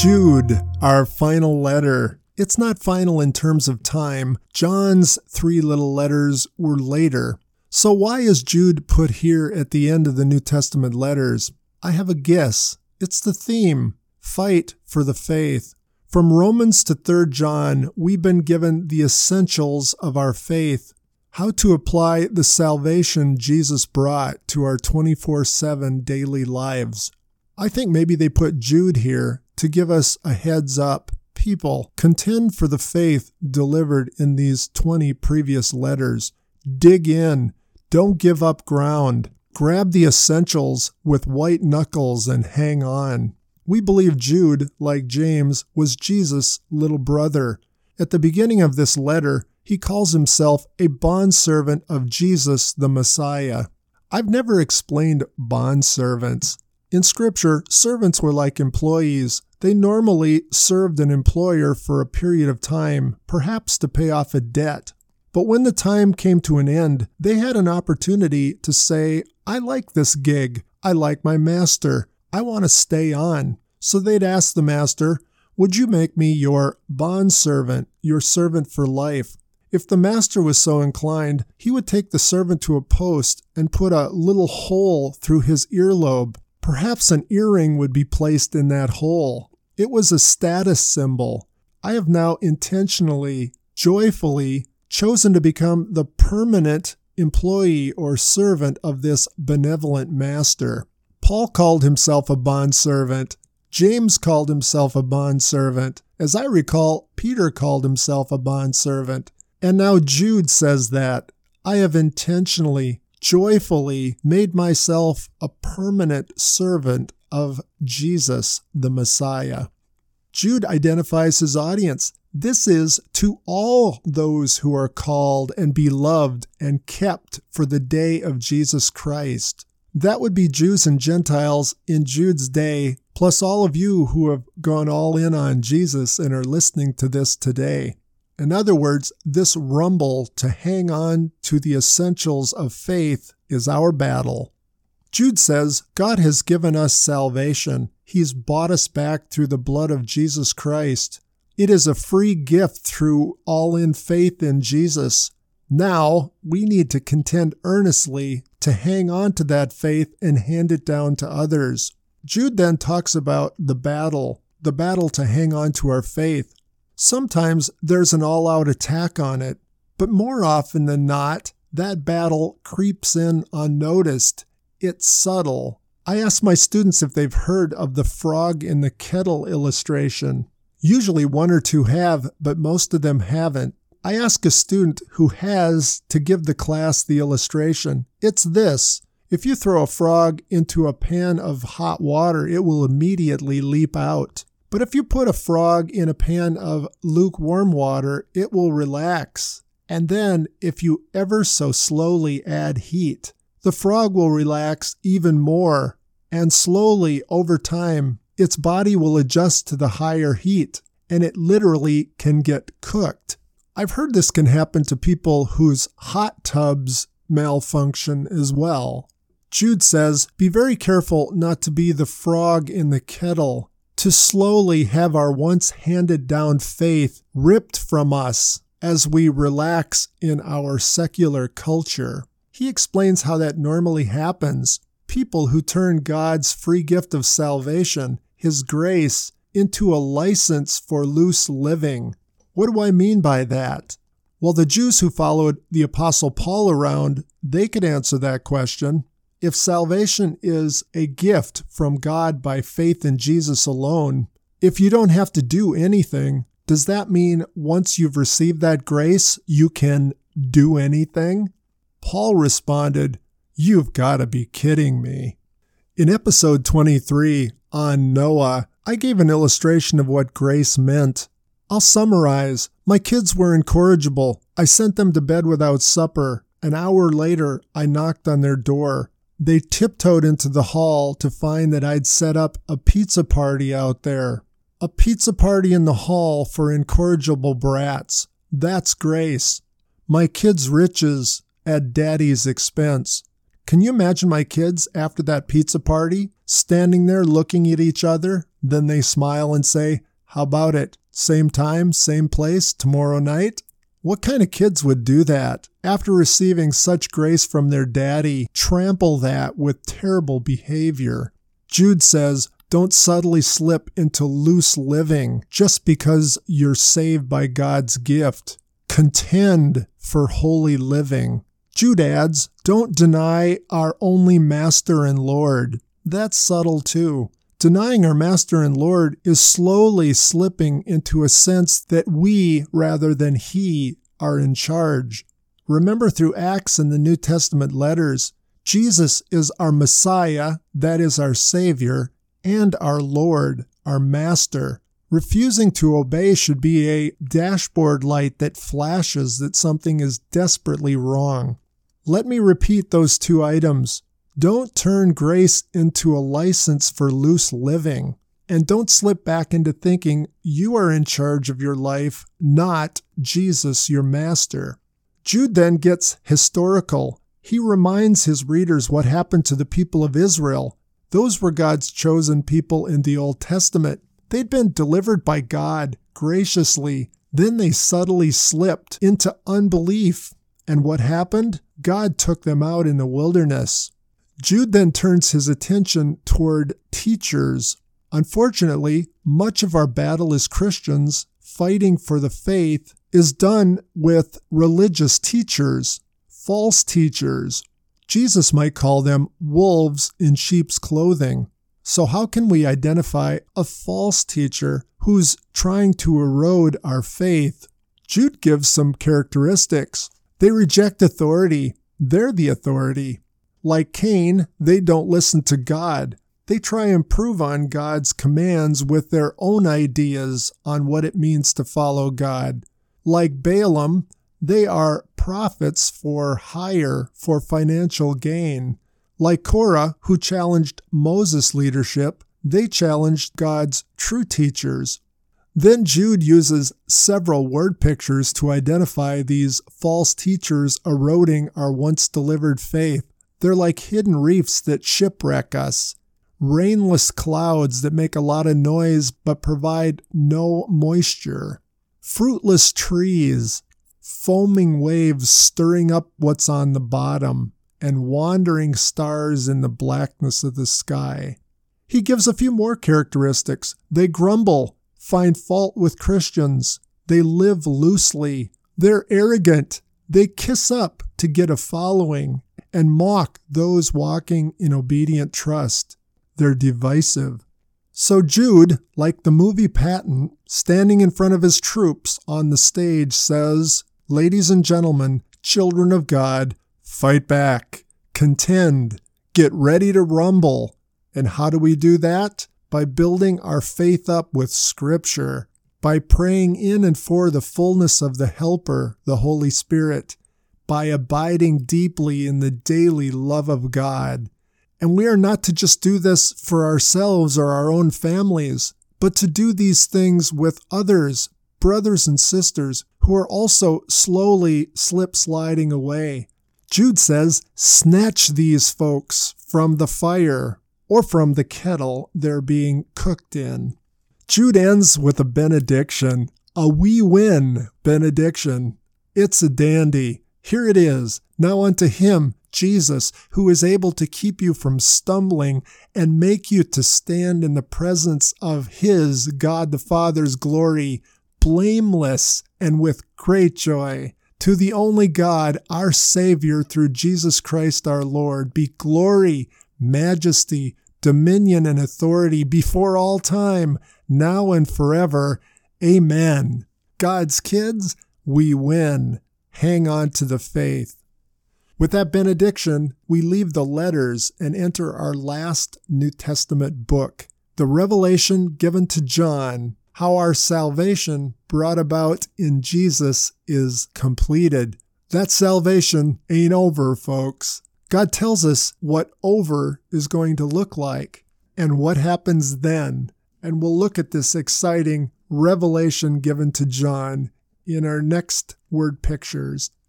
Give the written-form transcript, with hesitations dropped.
Jude, our final letter. It's not final in terms of time. John's three little letters were later. So why is Jude put here at the end of the New Testament letters? I have a guess. It's the theme, fight for the faith. From Romans to 3 John, we've been given the essentials of our faith, how to apply the salvation Jesus brought to our 24/7 daily lives. I think maybe they put Jude here to give us a heads up. People, contend for the faith delivered in these 20 previous letters. Dig in. Don't give up ground. Grab the essentials with white knuckles and hang on. We believe Jude, like James, was Jesus' little brother. At the beginning of this letter, he calls himself a bondservant of Jesus the Messiah. I've never explained bondservants. In Scripture, servants were like employees. They normally served an employer for a period of time, perhaps to pay off a debt. But when the time came to an end, they had an opportunity to say, I like this gig. I like my master. I want to stay on. So they'd ask the master, would you make me your bondservant, your servant for life? If the master was so inclined, he would take the servant to a post and put a little hole through his earlobe. Perhaps an earring would be placed in that hole. It was a status symbol. I have now intentionally, joyfully chosen to become the permanent employee or servant of this benevolent master. Paul called himself a bondservant. James called himself a bondservant. As I recall, Peter called himself a bondservant. And now Jude says that. I have intentionally, joyfully made myself a permanent servant of Jesus, the Messiah. Jude identifies his audience. This is to all those who are called and beloved and kept for the day of Jesus Christ. That would be Jews and Gentiles in Jude's day, plus all of you who have gone all in on Jesus and are listening to this today. In other words, this rumble to hang on to the essentials of faith is our battle. Jude says, God has given us salvation. He's bought us back through the blood of Jesus Christ. It is a free gift through all-in faith in Jesus. Now, we need to contend earnestly to hang on to that faith and hand it down to others. Jude then talks about the battle to hang on to our faith. Sometimes there's an all-out attack on it, but more often than not, that battle creeps in unnoticed. It's subtle. I ask my students if they've heard of the frog in the kettle illustration. Usually one or two have, but most of them haven't. I ask a student who has to give the class the illustration. It's this. If you throw a frog into a pan of hot water, it will immediately leap out. But if you put a frog in a pan of lukewarm water, it will relax. And then, if you ever so slowly add heat, the frog will relax even more, and slowly, over time, its body will adjust to the higher heat, and it literally can get cooked. I've heard this can happen to people whose hot tubs malfunction as well. Jude says, be very careful not to be the frog in the kettle, to slowly have our once handed down faith ripped from us as we relax in our secular culture. He explains how that normally happens. People who turn God's free gift of salvation, His grace, into a license for loose living. What do I mean by that? Well, the Jews who followed the Apostle Paul around, they could answer that question. If salvation is a gift from God by faith in Jesus alone, if you don't have to do anything, does that mean once you've received that grace, you can do anything? Paul responded, you've got to be kidding me. In episode 23 on Noah, I gave an illustration of what grace meant. I'll summarize. My kids were incorrigible. I sent them to bed without supper. An hour later, I knocked on their door. They tiptoed into the hall to find that I'd set up a pizza party out there. A pizza party in the hall for incorrigible brats. That's grace. My kids' riches at daddy's expense. Can you imagine my kids after that pizza party standing there looking at each other? Then they smile and say, "How about it? Same time, same place, tomorrow night?" What kind of kids would do that? After receiving such grace from their daddy, trample that with terrible behavior. Jude says, don't subtly slip into loose living just because you're saved by God's gift. Contend for holy living. Jude adds, don't deny our only Master and Lord. That's subtle too. Denying our Master and Lord is slowly slipping into a sense that we, rather than He, are in charge. Remember through Acts and the New Testament letters, Jesus is our Messiah, that is our Savior, and our Lord, our Master. Refusing to obey should be a dashboard light that flashes that something is desperately wrong. Let me repeat those two items. Don't turn grace into a license for loose living, and don't slip back into thinking you are in charge of your life, not Jesus, your Master. Jude then gets historical. He reminds his readers what happened to the people of Israel. Those were God's chosen people in the Old Testament. They'd been delivered by God graciously. Then they subtly slipped into unbelief. And what happened? God took them out in the wilderness. Jude then turns his attention toward teachers. Unfortunately, much of our battle as Christians, fighting for the faith, is done with religious teachers, false teachers. Jesus might call them wolves in sheep's clothing. So how can we identify a false teacher who's trying to erode our faith? Jude gives some characteristics. They reject authority. They're the authority. Like Cain, they don't listen to God. They try and improve on God's commands with their own ideas on what it means to follow God. Like Balaam, they are prophets for hire, for financial gain. Like Korah, who challenged Moses' leadership, they challenged God's true teachers. Then Jude uses several word pictures to identify these false teachers eroding our once delivered faith. They're like hidden reefs that shipwreck us, rainless clouds that make a lot of noise but provide no moisture, fruitless trees, foaming waves stirring up what's on the bottom, and wandering stars in the blackness of the sky. He gives a few more characteristics. They grumble, find fault with Christians. They live loosely. They're arrogant. They kiss up to get a following and mock those walking in obedient trust. They're divisive. So Jude, like the movie Patton, standing in front of his troops on the stage, says, "Ladies and gentlemen, children of God, fight back, contend, get ready to rumble." And how do we do that? By building our faith up with Scripture, by praying in and for the fullness of the Helper, the Holy Spirit, by abiding deeply in the daily love of God. And we are not to just do this for ourselves or our own families, but to do these things with others, brothers and sisters, who are also slowly sliding away. Jude says, snatch these folks from the fire or from the kettle they're being cooked in. Jude ends with a benediction, a we win benediction. It's a dandy. Here it is. Now unto Him, Jesus, who is able to keep you from stumbling and make you to stand in the presence of His, God the Father's glory, blameless and with great joy. To the only God, our Savior, through Jesus Christ our Lord, be glory, majesty, dominion, and authority before all time, now and forever. Amen. God's kids, we win. Hang on to the faith. With that benediction, we leave the letters and enter our last New Testament book, the revelation given to John, how our salvation brought about in Jesus is completed. That salvation ain't over, folks. God tells us what over is going to look like and what happens then. And we'll look at this exciting revelation given to John in our next Word Pictures.